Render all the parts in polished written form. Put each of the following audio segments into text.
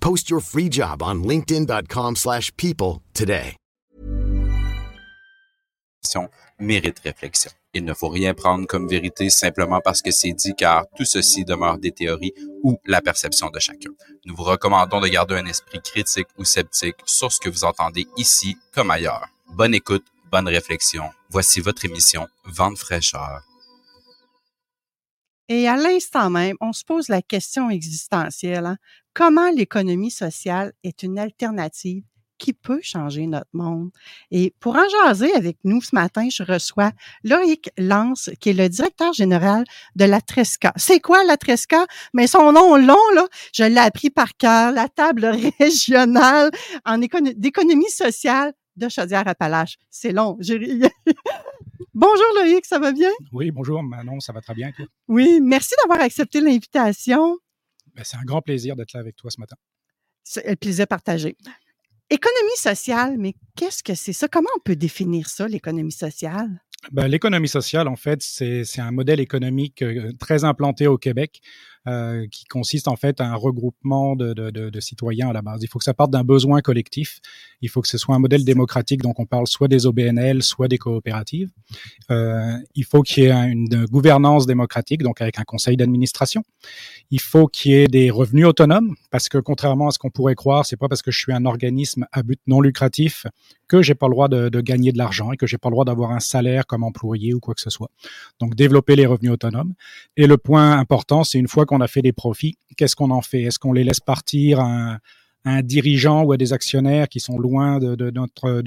Post your free job on linkedin.com/people today. Mérite réflexion. Il ne faut rien prendre comme vérité simplement parce que c'est dit, car tout ceci demeure des théories ou la perception de chacun. Nous vous recommandons de garder un esprit critique ou sceptique sur ce que vous entendez ici comme ailleurs. Bonne écoute, bonne réflexion. Voici votre émission Vent de fraîcheur. Et à l'instant même, on se pose la question existentielle, hein? Comment l'économie sociale est une alternative qui peut changer notre monde. Et pour en jaser avec nous ce matin, je reçois Loïc Lance, qui est le directeur général de la Tresca. C'est quoi la Tresca? Mais son nom long, là, je l'ai appris par cœur, la table régionale d'économie sociale de Chaudière-Appalaches. C'est long. Bonjour Loïc, ça va bien? Oui, bonjour Manon, ça va très bien. Toi? Oui, merci d'avoir accepté l'invitation. Ben, c'est un grand plaisir d'être là avec toi ce matin. C'est un plaisir partagé. Économie sociale, mais qu'est-ce que c'est ça? Comment on peut définir ça, l'économie sociale? Ben, l'économie sociale, en fait, c'est un modèle économique très implanté au Québec qui consiste en fait à un regroupement de citoyens à la base. Il faut que ça parte d'un besoin collectif. Il faut que ce soit un modèle démocratique, donc on parle soit des OBNL, soit des coopératives. Il faut qu'il y ait une gouvernance démocratique, donc avec un conseil d'administration. Il faut qu'il y ait des revenus autonomes, parce que contrairement à ce qu'on pourrait croire, c'est pas parce que je suis un organisme à but non lucratif que j'ai pas le droit de gagner de l'argent et que j'ai pas le droit d'avoir un salaire comme employé ou quoi que ce soit. Donc, développer les revenus autonomes. Et le point important, c'est une fois qu'on a fait des profits, qu'est-ce qu'on en fait? Est-ce qu'on les laisse partir à un dirigeant ou à des actionnaires qui sont loin de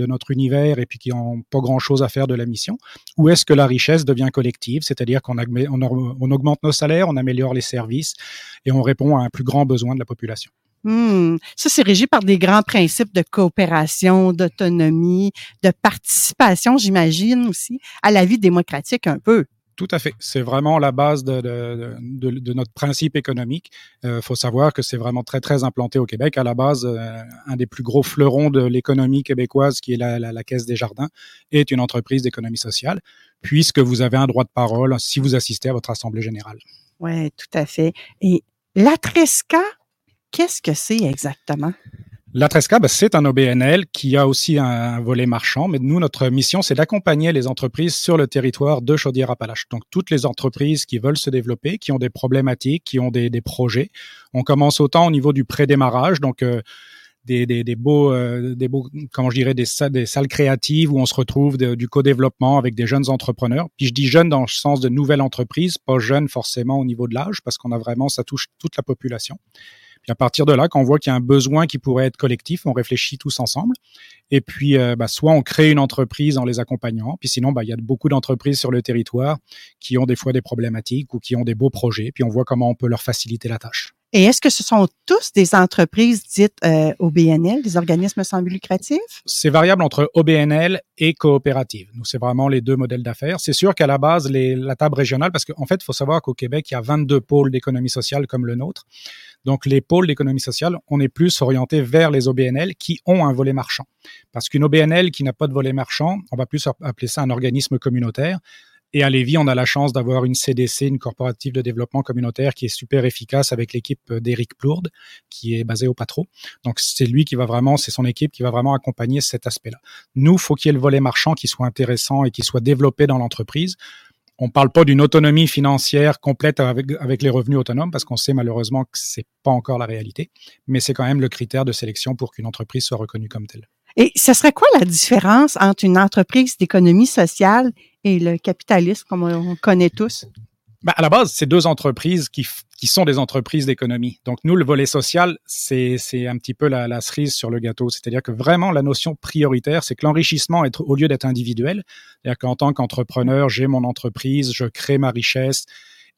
notre univers et puis qui n'ont pas grand-chose à faire de la mission? Ou est-ce que la richesse devient collective, c'est-à-dire qu'on augmente nos salaires, on améliore les services et on répond à un plus grand besoin de la population? Ça, c'est régi par des grands principes de coopération, d'autonomie, de participation, j'imagine aussi, à la vie démocratique un peu. Tout à fait. C'est vraiment la base de notre principe économique. Faut savoir que c'est vraiment très, très implanté au Québec. À la base, un des plus gros fleurons de l'économie québécoise, qui est la Caisse Desjardins, est une entreprise d'économie sociale, puisque vous avez un droit de parole si vous assistez à votre assemblée générale. Oui, tout à fait. Et la Tresca, qu'est-ce que c'est exactement? La Tresca, ben, c'est un OBNL qui a aussi un volet marchand, mais nous, notre mission, c'est d'accompagner les entreprises sur le territoire de Chaudière-Appalaches. Donc, toutes les entreprises qui veulent se développer, qui ont des problématiques, qui ont des projets. On commence autant au niveau du pré-démarrage, donc des salles créatives où on se retrouve du co-développement avec des jeunes entrepreneurs. Puis je dis jeunes dans le sens de nouvelles entreprises, pas jeunes forcément au niveau de l'âge, parce qu'on a vraiment, ça touche toute la population. Puis à partir de là, quand on voit qu'il y a un besoin qui pourrait être collectif, on réfléchit tous ensemble. Et puis, soit on crée une entreprise en les accompagnant. Puis sinon, il y a beaucoup d'entreprises sur le territoire qui ont des fois des problématiques ou qui ont des beaux projets. Puis on voit comment on peut leur faciliter la tâche. Et est-ce que ce sont tous des entreprises dites OBNL, des organismes sans but lucratif? C'est variable entre OBNL et coopérative. Nous, c'est vraiment les deux modèles d'affaires. C'est sûr qu'à la base, la table régionale, parce qu'en fait, il faut savoir qu'au Québec, il y a 22 pôles d'économie sociale comme le nôtre. Donc, les pôles d'économie sociale, on est plus orienté vers les OBNL qui ont un volet marchand. Parce qu'une OBNL qui n'a pas de volet marchand, on va plus appeler ça un organisme communautaire. Et à Lévis, on a la chance d'avoir une CDC, une coopérative de développement communautaire qui est super efficace avec l'équipe d'Éric Plourde, qui est basée au Patro. Donc, c'est son équipe qui va vraiment accompagner cet aspect-là. Nous, il faut qu'il y ait le volet marchand qui soit intéressant et qui soit développé dans l'entreprise. On ne parle pas d'une autonomie financière complète avec les revenus autonomes, parce qu'on sait malheureusement que ce n'est pas encore la réalité, mais c'est quand même le critère de sélection pour qu'une entreprise soit reconnue comme telle. Et ce serait quoi la différence entre une entreprise d'économie sociale et le capitalisme, comme on connaît tous? Ben, à la base, c'est deux entreprises qui sont des entreprises d'économie. Donc, nous, le volet social, c'est un petit peu la cerise sur le gâteau. C'est-à-dire que vraiment, la notion prioritaire, c'est que l'enrichissement, au lieu d'être individuel, c'est-à-dire qu'en tant qu'entrepreneur, j'ai mon entreprise, je crée ma richesse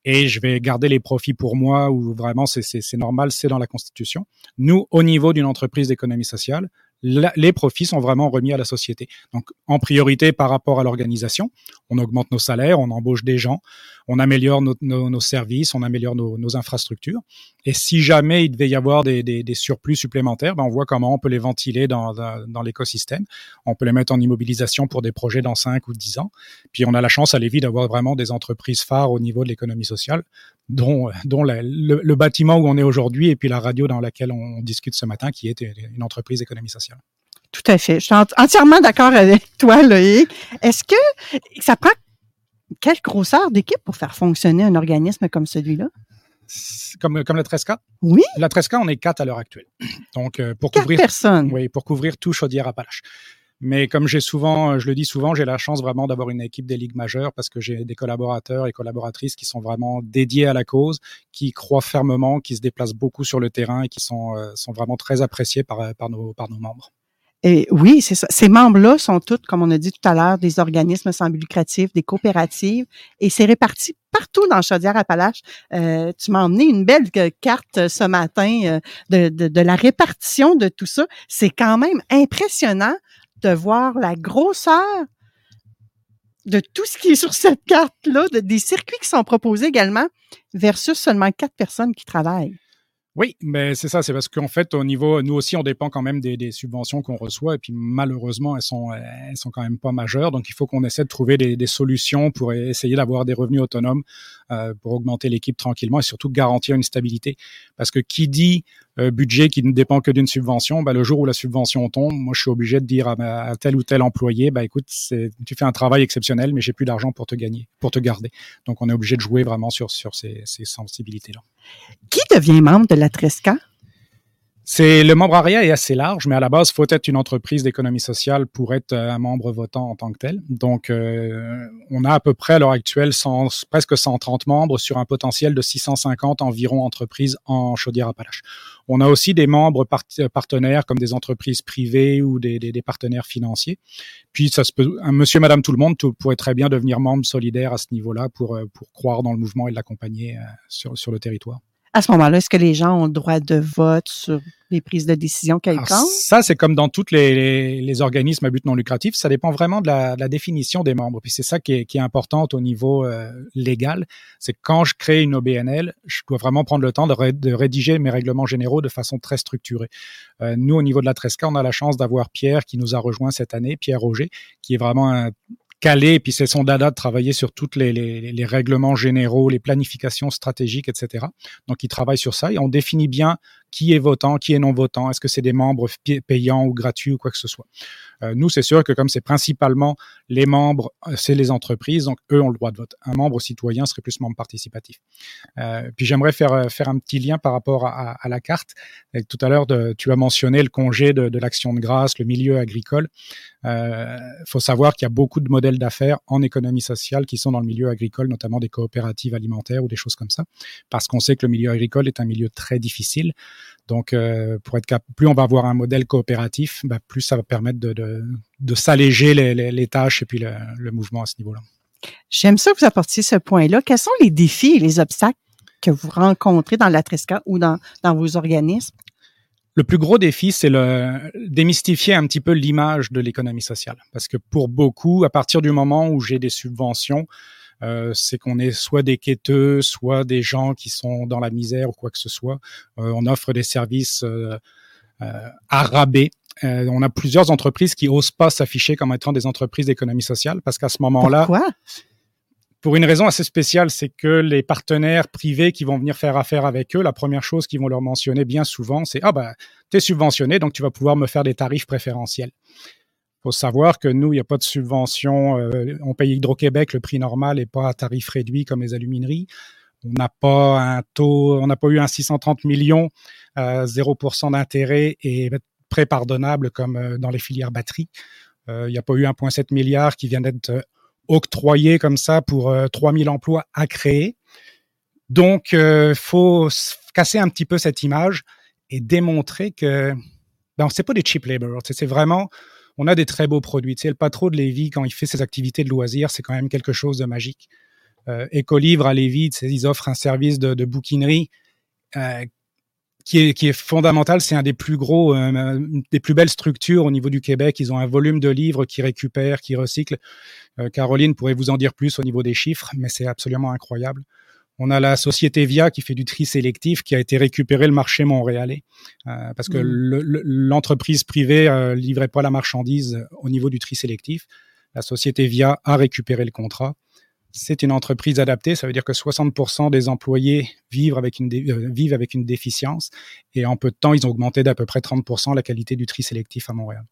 et je vais garder les profits pour moi, ou vraiment, c'est normal, c'est dans la Constitution. Nous, au niveau d'une entreprise d'économie sociale, les profits sont vraiment remis à la société. Donc, en priorité par rapport à l'organisation, on augmente nos salaires, on embauche des gens, on améliore nos services, on améliore nos infrastructures. Et si jamais il devait y avoir des surplus supplémentaires, ben on voit comment on peut les ventiler dans l'écosystème. On peut les mettre en immobilisation pour des projets dans 5 ou 10 ans. Puis, on a la chance à Lévis d'avoir vraiment des entreprises phares au niveau de l'économie sociale, dont le bâtiment où on est aujourd'hui et puis la radio dans laquelle on discute ce matin, qui est une entreprise d'économie sociale. Tout à fait. Je suis entièrement d'accord avec toi, Loïc. Est-ce que ça prend quelle grosseur d'équipe pour faire fonctionner un organisme comme celui-là? Comme la Tresca? Oui. La Tresca, on est 4 à l'heure actuelle. Donc, personnes. Oui, pour couvrir tout Chaudière-Appalaches. Mais comme je le dis souvent, j'ai la chance vraiment d'avoir une équipe des ligues majeures parce que j'ai des collaborateurs et collaboratrices qui sont vraiment dédiés à la cause, qui croient fermement, qui se déplacent beaucoup sur le terrain et qui sont vraiment très appréciés par nos membres. Et oui, c'est ça. Ces membres-là sont tous, comme on a dit tout à l'heure, des organismes sans but lucratif, des coopératives, et c'est réparti partout dans Chaudière-Appalaches. Tu m'as emmené une belle carte ce matin de la répartition de tout ça. C'est quand même impressionnant de voir la grosseur de tout ce qui est sur cette carte-là, des circuits qui sont proposés également, versus seulement 4 personnes qui travaillent. Oui, mais c'est ça, c'est parce qu'en fait, au niveau, nous aussi, on dépend quand même des subventions qu'on reçoit, et puis malheureusement, elles sont quand même pas majeures, donc il faut qu'on essaie de trouver des solutions pour essayer d'avoir des revenus autonomes, pour augmenter l'équipe tranquillement et surtout garantir une stabilité. Parce que qui dit budget qui ne dépend que d'une subvention, ben, le jour où la subvention tombe, moi, je suis obligé de dire à tel ou tel employé, ben, écoute, tu fais un travail exceptionnel, mais j'ai plus d'argent pour te gagner, pour te garder. Donc, on est obligé de jouer vraiment sur ces sensibilités-là. Qui devient membre de la Tresca? Le membrariat est assez large, mais à la base, il faut être une entreprise d'économie sociale pour être un membre votant en tant que tel. Donc, on a à peu près à l'heure actuelle presque 130 membres sur un potentiel de 650 environ entreprises en Chaudière-Appalaches. On a aussi des membres partenaires comme des entreprises privées ou des partenaires financiers. Puis, ça se peut, un monsieur, madame, tout le monde pourrait très bien devenir membre solidaire à ce niveau-là pour croire dans le mouvement et l'accompagner sur le territoire. À ce moment-là, est-ce que les gens ont le droit de vote sur les prises de décision quelconques? Ça, c'est comme dans tous les organismes à but non lucratif. Ça dépend vraiment de la définition des membres. Puis c'est ça qui est important au niveau légal. C'est que quand je crée une OBNL, je dois vraiment prendre le temps de rédiger mes règlements généraux de façon très structurée. Nous, au niveau de la Tresca, on a la chance d'avoir Pierre qui nous a rejoint cette année, Pierre Roger, qui est vraiment calé, et puis c'est son dada de travailler sur toutes les règlements généraux, les planifications stratégiques, etc. Donc, il travaille sur ça et on définit bien qui est votant, qui est non votant, est-ce que c'est des membres payants ou gratuits ou quoi que ce soit. Nous, c'est sûr que comme c'est principalement les membres, c'est les entreprises, donc eux ont le droit de vote. Un membre citoyen serait plus membre participatif. Puis j'aimerais faire un petit lien par rapport à la carte. Et tout à l'heure, tu as mentionné le congé de l'action de grâce, le milieu agricole. Faut savoir qu'il y a beaucoup de modèles d'affaires en économie sociale qui sont dans le milieu agricole, notamment des coopératives alimentaires ou des choses comme ça, parce qu'on sait que le milieu agricole est un milieu très difficile. Donc, plus on va avoir un modèle coopératif, bah, plus ça va permettre de s'alléger les tâches et puis le mouvement à ce niveau-là. J'aime ça que vous apportiez ce point-là. Quels sont les défis et les obstacles que vous rencontrez dans la Tresca ou dans vos organismes? Le plus gros défi, c'est démystifier un petit peu l'image de l'économie sociale. Parce que pour beaucoup, à partir du moment où j'ai des subventions, c'est qu'on est soit des quêteux, soit des gens qui sont dans la misère ou quoi que ce soit. On offre des services à rabais. On a plusieurs entreprises qui n'osent pas s'afficher comme étant des entreprises d'économie sociale parce qu'à ce moment-là… Pourquoi? Pour une raison assez spéciale, c'est que les partenaires privés qui vont venir faire affaire avec eux, la première chose qu'ils vont leur mentionner bien souvent, c'est « Ah ben, t'es subventionné, donc tu vas pouvoir me faire des tarifs préférentiels ». Faut savoir que nous, il n'y a pas de subvention. On paye Hydro-Québec le prix normal et pas à tarif réduit comme les alumineries. On n'a pas eu un 630 millions, 0% d'intérêt et prépardonnables comme dans les filières batteries. Il n'y a pas eu 1,7 milliard qui vient d'être octroyé comme ça pour 3000 emplois à créer. Donc, faut casser un petit peu cette image et démontrer que c'est pas des cheap labor. C'est vraiment, on a des très beaux produits. Tu sais, le patron de Lévis, quand il fait ses activités de loisirs, c'est quand même quelque chose de magique. Écolivres à Lévis, ils offrent un service de bouquinerie qui est fondamental. C'est un des plus gros, des plus belles structures au niveau du Québec. Ils ont un volume de livres qu'ils récupèrent, qu'ils recyclent. Caroline pourrait vous en dire plus au niveau des chiffres, mais c'est absolument incroyable. On a la Société VIA qui fait du tri sélectif, qui a été récupérer le marché montréalais parce que l'entreprise privée livrait pas la marchandise au niveau du tri sélectif. La Société VIA a récupéré le contrat. C'est une entreprise adaptée, ça veut dire que 60% des employés vivent avec une déficience et en peu de temps, ils ont augmenté d'à peu près 30% la qualité du tri sélectif à Montréal.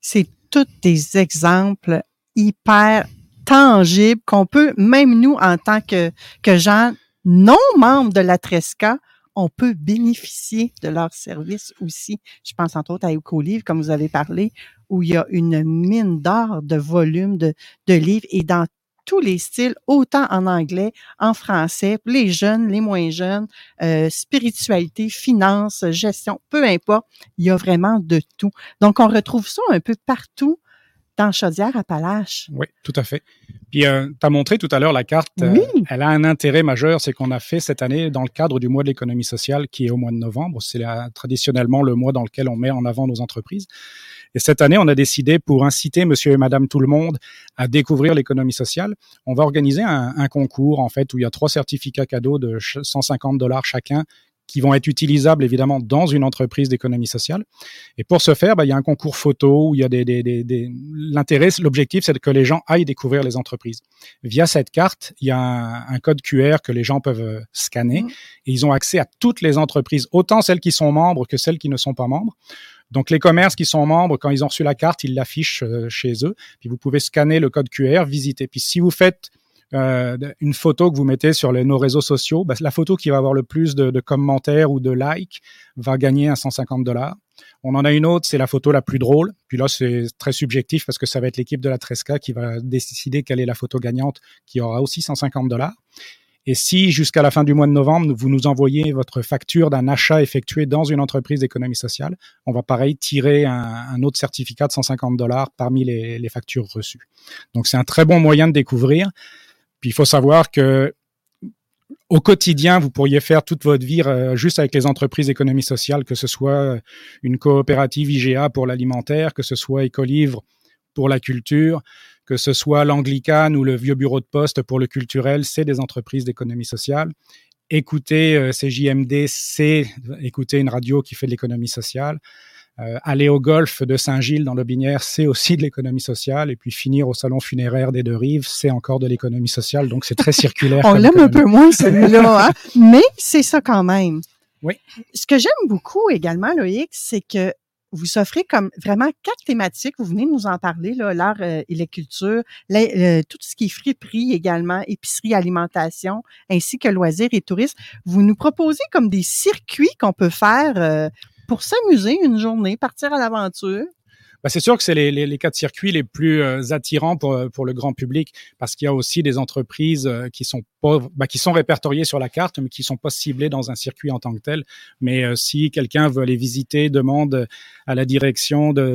C'est tous des exemples hyper tangibles qu'on peut, même nous en tant que gens non membres de la Tresca, on peut bénéficier de leurs services aussi. Je pense entre autres à Écolivres, comme vous avez parlé, où il y a une mine d'or de volume de livres et dans tous les styles, autant en anglais, en français, les jeunes, les moins jeunes, spiritualité, finance, gestion, peu importe, il y a vraiment de tout. Donc, on retrouve ça un peu partout dans Chaudière-Appalaches. Oui, tout à fait. Puis, tu as montré tout à l'heure la carte. Oui. Elle a un intérêt majeur, c'est qu'on a fait cette année dans le cadre du mois de l'économie sociale qui est au mois de novembre. C'est traditionnellement le mois dans lequel on met en avant nos entreprises. Et cette année, on a décidé pour inciter monsieur et madame tout le monde à découvrir l'économie sociale. On va organiser un concours, en fait, où il y a 3 certificats cadeaux de $150 chacun qui vont être utilisables, évidemment, dans une entreprise d'économie sociale. Et pour ce faire, il y a un concours photo où il y a l'intérêt, l'objectif, c'est que les gens aillent découvrir les entreprises. Via cette carte, il y a un code QR que les gens peuvent scanner et ils ont accès à toutes les entreprises, autant celles qui sont membres que celles qui ne sont pas membres. Donc, les commerces qui sont membres, quand ils ont reçu la carte, ils l'affichent chez eux. Puis, vous pouvez scanner le code QR, visiter. Puis, si vous faites une photo que vous mettez sur nos réseaux sociaux, la photo qui va avoir le plus de commentaires ou de likes va gagner un $150. On en a une autre, c'est la photo la plus drôle. Puis là, c'est très subjectif parce que ça va être l'équipe de la Tresca qui va décider quelle est la photo gagnante qui aura aussi $150. Et si, jusqu'à la fin du mois de novembre, vous nous envoyez votre facture d'un achat effectué dans une entreprise d'économie sociale, on va pareil tirer un autre certificat de $150 parmi les factures reçues. Donc, c'est un très bon moyen de découvrir. Puis, il faut savoir que au quotidien, vous pourriez faire toute votre vie juste avec les entreprises d'économie sociale, que ce soit une coopérative IGA pour l'alimentaire, que ce soit Écolivres pour la culture, que ce soit l'Anglicane ou le Vieux Bureau de Poste pour le culturel, c'est des entreprises d'économie sociale. Écouter CJMD, c'est écouter une radio qui fait de l'économie sociale. Aller au golf de Saint-Gilles dans Lobinière, c'est aussi de l'économie sociale. Et puis finir au salon funéraire des Deux-Rives, c'est encore de l'économie sociale. Donc, c'est très circulaire. On l'aime un peu moins celui-là, hein? Mais c'est ça quand même. Oui. Ce que j'aime beaucoup également, Loïc, c'est que vous offrez comme vraiment 4 thématiques. Vous venez de nous en parler, là, l'art et la culture, tout ce qui est friperie également, épicerie, alimentation, ainsi que loisirs et tourisme. Vous nous proposez comme des circuits qu'on peut faire pour s'amuser une journée, partir à l'aventure. C'est sûr que c'est les 4 circuits les plus attirants pour le grand public parce qu'il y a aussi des entreprises qui sont répertoriées sur la carte mais qui sont pas ciblées dans un circuit en tant que tel. Mais si quelqu'un veut aller visiter, demande à la direction de...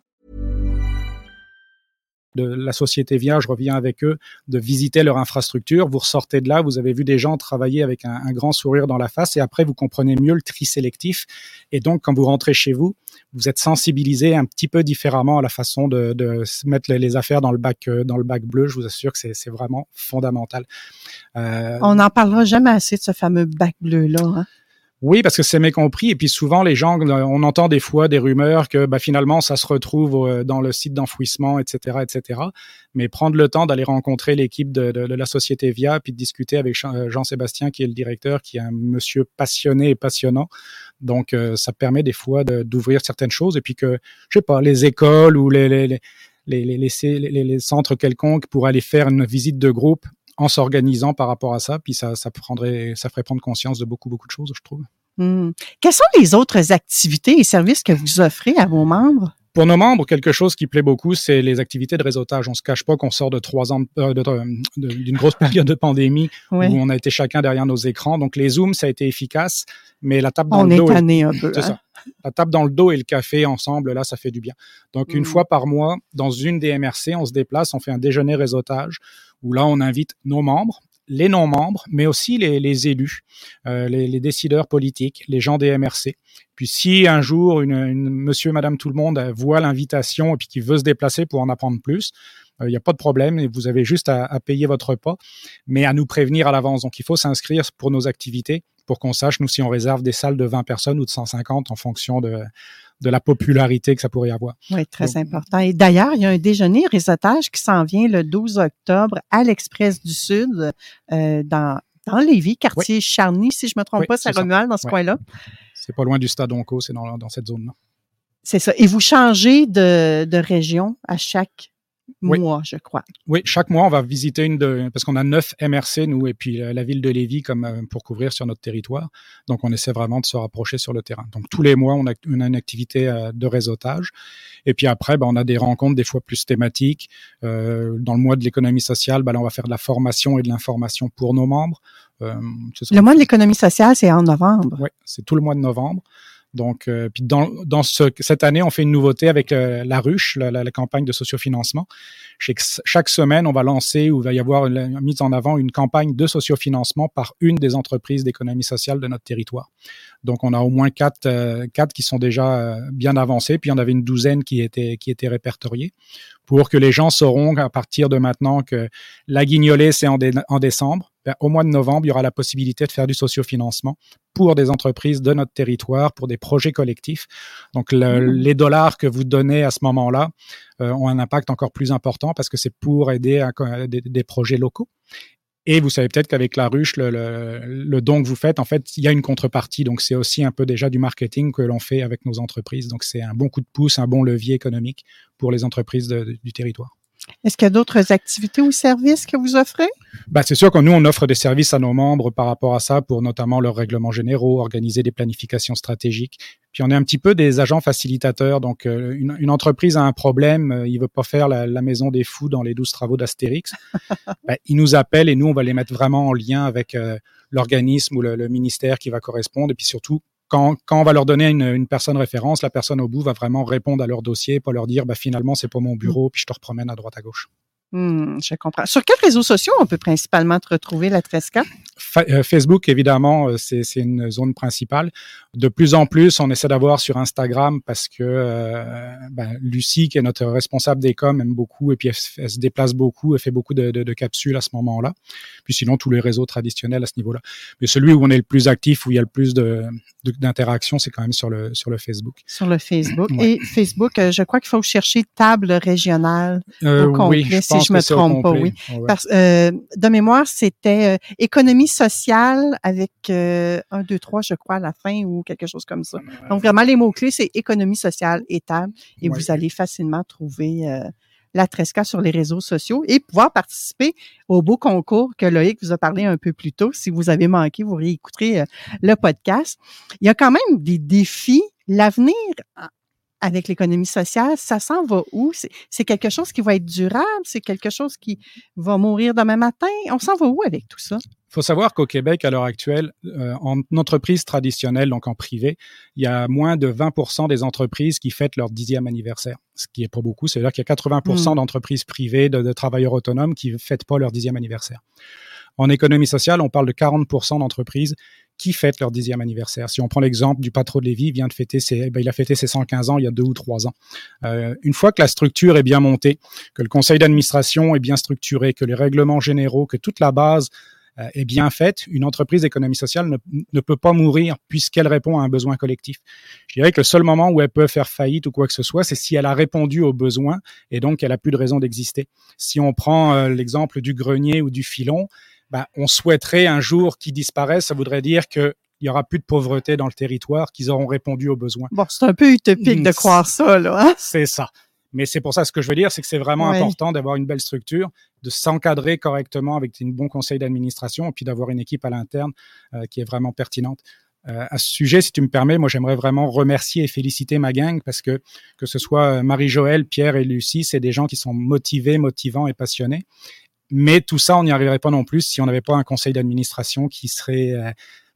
de la Société VIA, je reviens avec eux, de visiter leur infrastructure. Vous ressortez de là, vous avez vu des gens travailler avec un grand sourire dans la face et après, vous comprenez mieux le tri sélectif. Et donc, quand vous rentrez chez vous, vous êtes sensibilisé un petit peu différemment à la façon de mettre les affaires dans le bac bleu. Je vous assure que c'est vraiment fondamental. On n'en parlera jamais assez de ce fameux bac bleu-là, hein? Oui, parce que c'est mécompris. Et puis souvent, les gens, on entend des fois des rumeurs que finalement, ça se retrouve dans le site d'enfouissement, etc., etc. Mais prendre le temps d'aller rencontrer l'équipe de la Société VIA puis de discuter avec Jean-Sébastien, qui est le directeur, qui est un monsieur passionné et passionnant. Donc, ça permet des fois d'ouvrir certaines choses. Et puis que, je sais pas, les écoles ou les centres quelconques pour aller faire une visite de groupe en s'organisant par rapport à ça, puis ça ferait prendre conscience de beaucoup, beaucoup de choses, je trouve. Mmh. Quelles sont les autres activités et services que vous offrez à vos membres? Pour nos membres, quelque chose qui plaît beaucoup, c'est les activités de réseautage. On se cache pas qu'on sort de 3 ans d'une grosse période de pandémie où on a été chacun derrière nos écrans. Donc, les Zooms, ça a été efficace, mais la tape dans le dos... On est tanné un peu. C'est ça. La tape dans le dos et le café ensemble, là, ça fait du bien. Donc, une fois par mois, dans une des MRC, on se déplace, on fait un déjeuner réseautage où là, on invite nos membres, les non-membres, mais aussi les élus, les décideurs politiques, les gens des MRC. Puis si un jour, une monsieur, madame, tout le monde voit l'invitation et puis qui veut se déplacer pour en apprendre plus, il n'y a pas de problème et vous avez juste à payer votre repas, mais à nous prévenir à l'avance. Donc, il faut s'inscrire pour nos activités pour qu'on sache, nous, si on réserve des salles de 20 personnes ou de 150 en fonction de la popularité que ça pourrait avoir. Oui, très important. Et d'ailleurs, il y a un déjeuner réseautage qui s'en vient le 12 octobre à l'Express du Sud, dans Lévis, quartier Charny, si je ne me trompe pas, ça remue dans ce coin-là. C'est pas loin du Stade Onco, c'est dans cette zone-là. C'est ça. Et vous changez de région à chaque mois, je crois. Oui, chaque mois, on va visiter parce qu'on a 9 MRC, nous, et puis la ville de Lévis pour couvrir sur notre territoire. Donc, on essaie vraiment de se rapprocher sur le terrain. Donc, tous les mois, on a une activité de réseautage. Et puis après, on a des rencontres des fois plus thématiques. Dans le mois de l'économie sociale, là, on va faire de la formation et de l'information pour nos membres. Le mois de l'économie sociale, c'est en novembre. Oui, c'est tout le mois de novembre. Donc, puis cette année, on fait une nouveauté avec la Ruche, la campagne de sociofinancement. Chaque semaine, on va lancer ou va y avoir mise en avant une campagne de sociofinancement par une des entreprises d'économie sociale de notre territoire. Donc, on a au moins 4 qui sont déjà bien avancées, puis on avait une douzaine qui étaient répertoriées pour que les gens sauront à partir de maintenant que la guignolée, c'est en décembre. Au mois de novembre, il y aura la possibilité de faire du sociofinancement pour des entreprises de notre territoire, pour des projets collectifs. Donc, les dollars que vous donnez à ce moment-là ont un impact encore plus important parce que c'est pour aider à des projets locaux. Et vous savez peut-être qu'avec la Ruche, le don que vous faites, en fait, il y a une contrepartie. Donc, c'est aussi un peu déjà du marketing que l'on fait avec nos entreprises. Donc, c'est un bon coup de pouce, un bon levier économique pour les entreprises du territoire. Est-ce qu'il y a d'autres activités ou services que vous offrez? C'est sûr que nous, on offre des services à nos membres par rapport à ça, pour notamment leurs règlements généraux, organiser des planifications stratégiques. Puis, on est un petit peu des agents facilitateurs. Donc, une entreprise a un problème. Il veut pas faire la maison des fous dans les 12 travaux d'Astérix. Il nous appelle et nous, on va les mettre vraiment en lien avec l'organisme ou le ministère qui va correspondre. Et puis, surtout, quand on va leur donner une personne référence, la personne au bout va vraiment répondre à leur dossier, pas leur dire finalement c'est pas mon bureau, puis je te repromène à droite à gauche. Je comprends. Sur quels réseaux sociaux on peut principalement te retrouver, la Tresca? Facebook, évidemment, c'est une zone principale. De plus en plus, on essaie d'avoir sur Instagram parce que Lucie, qui est notre responsable des coms, aime beaucoup et puis elle se déplace beaucoup et fait beaucoup de capsules à ce moment-là. Puis sinon, tous les réseaux traditionnels à ce niveau-là. Mais celui où on est le plus actif, où il y a le plus d'interactions, c'est quand même sur le Facebook. Sur le Facebook. Ouais. Et Facebook, je crois qu'il faut chercher table régionale au complet. Oui, je me trompe pas, oui. Ouais. De mémoire, c'était économie sociale avec 1, 2, 3, je crois, à la fin ou quelque chose comme ça. Donc, vraiment, les mots-clés, c'est économie sociale et table. Et vous allez facilement trouver la Tresca sur les réseaux sociaux et pouvoir participer au beau concours que Loïc vous a parlé un peu plus tôt. Si vous avez manqué, vous réécouterez le podcast. Il y a quand même des défis. L'avenir avec l'économie sociale, ça s'en va où? C'est quelque chose qui va être durable? C'est quelque chose qui va mourir demain matin? On s'en va où avec tout ça? Il faut savoir qu'au Québec, à l'heure actuelle, en entreprise traditionnelle, donc en privé, il y a moins de 20% des entreprises qui fêtent leur 10e anniversaire, ce qui est pas beaucoup. C'est-à-dire qu'il y a 80% d'entreprises privées, de travailleurs autonomes qui ne fêtent pas leur 10e anniversaire. En économie sociale, on parle de 40% d'entreprises qui fêtent leur 10e anniversaire. Si on prend l'exemple du patron de Lévis, il a fêté ses 115 ans il y a 2 ou 3 ans. Une fois que la structure est bien montée, que le conseil d'administration est bien structuré, que les règlements généraux, que toute la base est bien faite, une entreprise d'économie sociale ne peut pas mourir puisqu'elle répond à un besoin collectif. Je dirais que le seul moment où elle peut faire faillite ou quoi que ce soit, c'est si elle a répondu aux besoins et donc elle n'a plus de raison d'exister. Si on prend l'exemple du grenier ou du filon, on souhaiterait un jour qu'ils disparaissent. Ça voudrait dire qu'il n'y aura plus de pauvreté dans le territoire, qu'ils auront répondu aux besoins. Bon, c'est un peu utopique de croire ça, là. Hein? C'est ça. Mais c'est pour ça, ce que je veux dire, c'est que c'est vraiment important d'avoir une belle structure, de s'encadrer correctement avec un bon conseil d'administration et puis d'avoir une équipe à l'interne qui est vraiment pertinente. À ce sujet, si tu me permets, moi j'aimerais vraiment remercier et féliciter ma gang parce que ce soit Marie-Joëlle, Pierre et Lucie, c'est des gens qui sont motivés, motivants et passionnés. Mais tout ça, on n'y arriverait pas non plus si on n'avait pas un conseil d'administration qui serait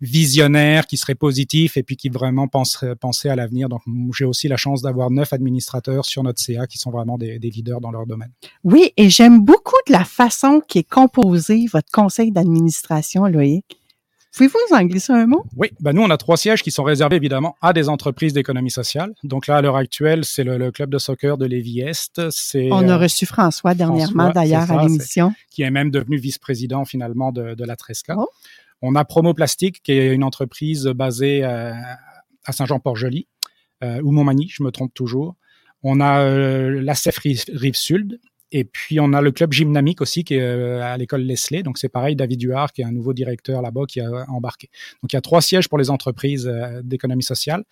visionnaire, qui serait positif et puis qui vraiment pensait à l'avenir. Donc, j'ai aussi la chance d'avoir 9 administrateurs sur notre CA qui sont vraiment des leaders dans leur domaine. Oui, et j'aime beaucoup de la façon qui est composé votre conseil d'administration, Loïc. Pouvez-vous nous en glisser un mot? Oui, nous, on a 3 sièges qui sont réservés, évidemment, à des entreprises d'économie sociale. Donc là, à l'heure actuelle, c'est le club de soccer de Lévis-Est. On a reçu François dernièrement, d'ailleurs, à l'émission. Qui est même devenu vice-président, finalement, de la Tresca. Oh. On a Promoplastique, qui est une entreprise basée à Saint-Jean-Port-Joli, ou Montmagny, je me trompe toujours. On a la CEF Rive-Sud. Et puis, on a le club gymnamique aussi qui est à l'école Lesley. Donc, c'est pareil, David Duart, qui est un nouveau directeur là-bas, qui a embarqué. Donc, il y a 3 sièges pour les entreprises d'économie sociale.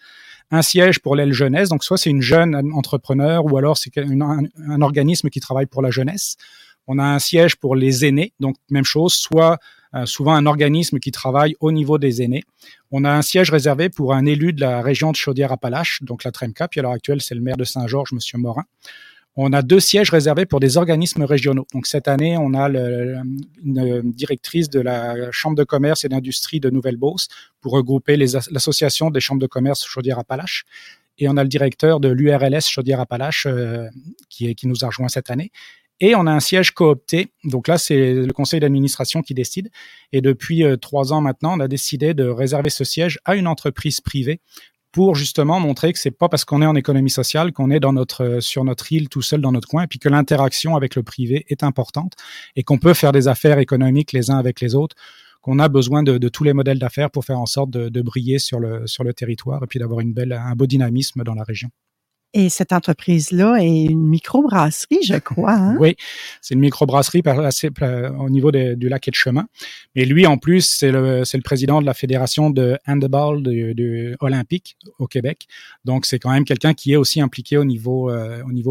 Un siège pour l'aile jeunesse. Donc, soit c'est une jeune entrepreneur ou alors c'est un organisme qui travaille pour la jeunesse. On a un siège pour les aînés. Donc, même chose, soit souvent un organisme qui travaille au niveau des aînés. On a un siège réservé pour un élu de la région de Chaudière-Appalaches, donc la Tremca. Puis, à l'heure actuelle, c'est le maire de Saint-Georges, M. Morin. On a 2 sièges réservés pour des organismes régionaux. Donc, cette année, on a une directrice de la Chambre de commerce et d'industrie de Nouvelle-Beauce pour regrouper l'association des chambres de commerce Chaudière-Appalaches. Et on a le directeur de l'URLS Chaudière-Appalaches qui nous a rejoint cette année. Et on a un siège coopté. Donc là, c'est le conseil d'administration qui décide. Et depuis 3 ans maintenant, on a décidé de réserver ce siège à une entreprise privée pour justement montrer que c'est pas parce qu'on est en économie sociale qu'on est sur notre île tout seul dans notre coin, et puis que l'interaction avec le privé est importante et qu'on peut faire des affaires économiques les uns avec les autres, qu'on a besoin de tous les modèles d'affaires pour faire en sorte de briller sur le territoire et puis d'avoir un beau dynamisme dans la région. Et cette entreprise-là est une microbrasserie, je crois. Hein? Oui, c'est une microbrasserie au niveau du lac et de chemin. Mais lui, en plus, c'est le président de la fédération de handball de olympique au Québec. Donc, c'est quand même quelqu'un qui est aussi impliqué au niveau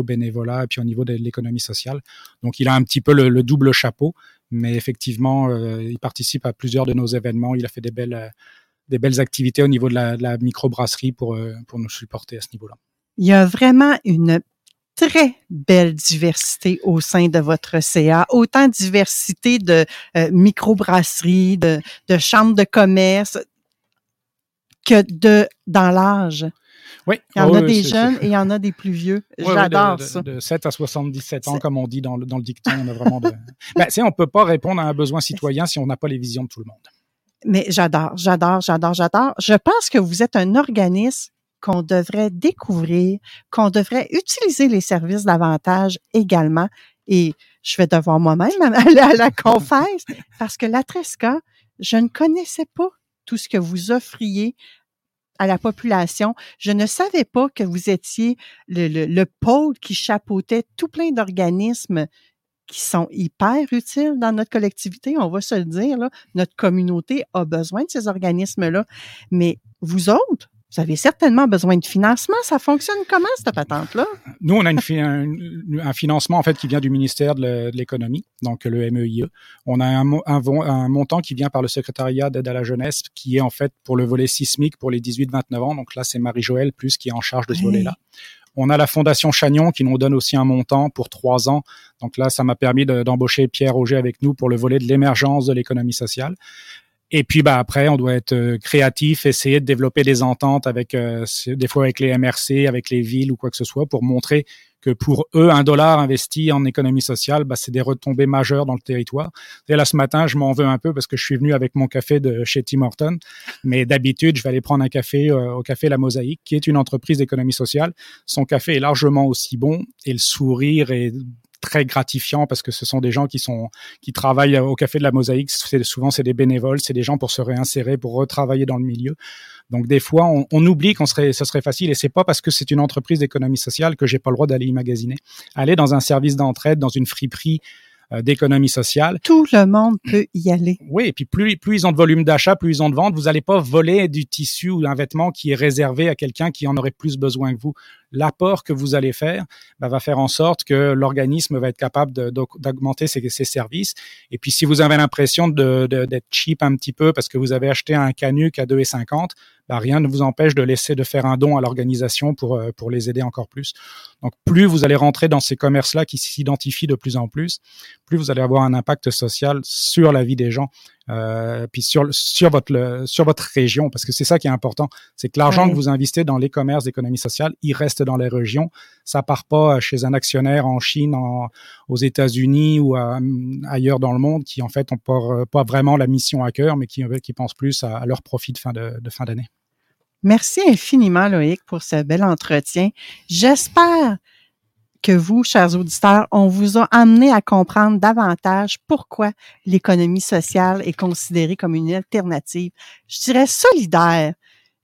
bénévolat et puis au niveau de l'économie sociale. Donc, il a un petit peu le double chapeau. Mais effectivement, il participe à plusieurs de nos événements. Il a fait des belles activités au niveau de la microbrasserie pour nous supporter à ce niveau-là. Il y a vraiment une très belle diversité au sein de votre CA, autant diversité de microbrasseries, de chambres de commerce que dans l'âge. Oui. Il y en a des jeunes et il y en a des plus vieux. Oui, j'adore ça. De 7 à 77 ans, comme on dit dans le dicton. On a vraiment on ne peut pas répondre à un besoin citoyen si on n'a pas les visions de tout le monde. Mais j'adore. Je pense que vous êtes un organisme qu'on devrait découvrir, qu'on devrait utiliser les services davantage également. Et je vais devoir moi-même aller à la confesse parce que la Tresca, je ne connaissais pas tout ce que vous offriez à la population. Je ne savais pas que vous étiez le pôle qui chapeautait tout plein d'organismes qui sont hyper utiles dans notre collectivité, on va se le dire, là. Notre communauté a besoin de ces organismes-là. Mais vous autres, vous avez certainement besoin de financement. Ça fonctionne comment, cette patente-là? Nous, on a un financement, en fait, qui vient du ministère de l'Économie, donc le MEIE. On a un montant qui vient par le secrétariat d'aide à la jeunesse, qui est, en fait, pour le volet sismique pour les 18-29 ans. Donc là, c'est Marie-Joëlle, qui est en charge de ce volet-là. On a la Fondation Chagnon qui nous donne aussi un montant pour 3 ans. Donc là, ça m'a permis d'embaucher Pierre Roger avec nous pour le volet de l'émergence de l'économie sociale. Et puis après, on doit être créatif, essayer de développer des ententes avec des fois avec les MRC, avec les villes ou quoi que ce soit, pour montrer que pour eux, $1 investi en économie sociale, c'est des retombées majeures dans le territoire. Et là, ce matin, je m'en veux un peu parce que je suis venu avec mon café de chez Tim Hortons. Mais d'habitude, je vais aller prendre un café au Café La Mosaïque, qui est une entreprise d'économie sociale. Son café est largement aussi bon et le sourire est très gratifiant parce que ce sont des gens qui travaillent au Café de la Mosaïque. Souvent, c'est des bénévoles, c'est des gens pour se réinsérer, pour retravailler dans le milieu. Donc, des fois, on oublie ce serait facile, et c'est pas parce que c'est une entreprise d'économie sociale que j'ai pas le droit d'aller y magasiner. Aller dans un service d'entraide, dans une friperie d'économie sociale. Tout le monde peut y aller. Oui, et puis plus ils ont de volume d'achat, plus ils ont de vente. Vous n'allez pas voler du tissu ou un vêtement qui est réservé à quelqu'un qui en aurait plus besoin que vous. L'apport que vous allez faire va faire en sorte que l'organisme va être capable d'augmenter ses services. Et puis, si vous avez l'impression d'être cheap un petit peu parce que vous avez acheté un canuc à 2,50, rien ne vous empêche de faire un don à l'organisation pour les aider encore plus. Donc, plus vous allez rentrer dans ces commerces-là qui s'identifient de plus en plus, plus vous allez avoir un impact social sur la vie des gens. Puis sur votre région, parce que c'est ça qui est important, c'est que l'argent que vous investissez dans les commerces d'économie sociale, il reste dans les régions. Ça part pas chez un actionnaire en Chine, aux États-Unis ou ailleurs dans le monde, qui en fait n'ont pas vraiment la mission à cœur, mais qui pensent plus à leur profit de fin d'année. Merci infiniment, Loïc, pour ce bel entretien. J'espère que vous, chers auditeurs, on vous a amené à comprendre davantage pourquoi l'économie sociale est considérée comme une alternative, je dirais solidaire,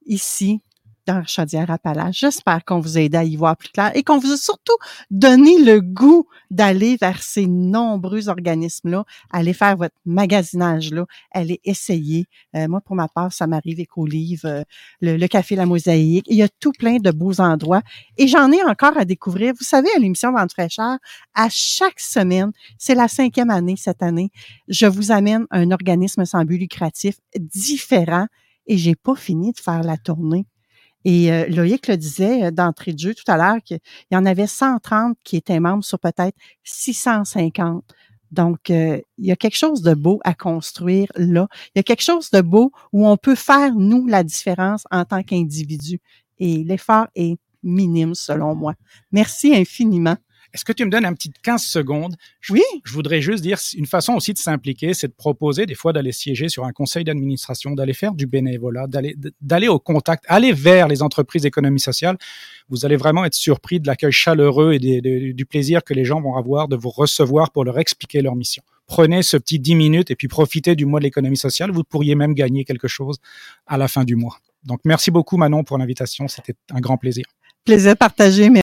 ici, dans Chaudière-Appalaches. J'espère qu'on vous a aidé à y voir plus clair et qu'on vous a surtout donné le goût d'aller vers ces nombreux organismes-là, aller faire votre magasinage-là, aller essayer. Moi, pour ma part, ça m'arrive Écolivres, le Café La Mosaïque. Il y a tout plein de beaux endroits et j'en ai encore à découvrir. Vous savez, à l'émission Vent de fraîcheur, à chaque semaine, c'est la 5e année cette année, je vous amène un organisme sans but lucratif différent et j'ai pas fini de faire la tournée. Et Loïc le disait d'entrée de jeu tout à l'heure qu'il y en avait 130 qui étaient membres sur peut-être 650. Donc, il y a quelque chose de beau à construire là. Il y a quelque chose de beau où on peut faire, nous, la différence en tant qu'individu. Et l'effort est minime, selon moi. Merci infiniment. Est-ce que tu me donnes un petit 15 secondes? Oui. Je voudrais juste dire, une façon aussi de s'impliquer, c'est de proposer des fois d'aller siéger sur un conseil d'administration, d'aller faire du bénévolat, d'aller au contact, aller vers les entreprises d'économie sociale. Vous allez vraiment être surpris de l'accueil chaleureux et du plaisir que les gens vont avoir de vous recevoir pour leur expliquer leur mission. Prenez ce petit 10 minutes et puis profitez du mois de l'économie sociale. Vous pourriez même gagner quelque chose à la fin du mois. Donc, merci beaucoup Manon pour l'invitation. C'était un grand plaisir. Plaisir partagé, merci.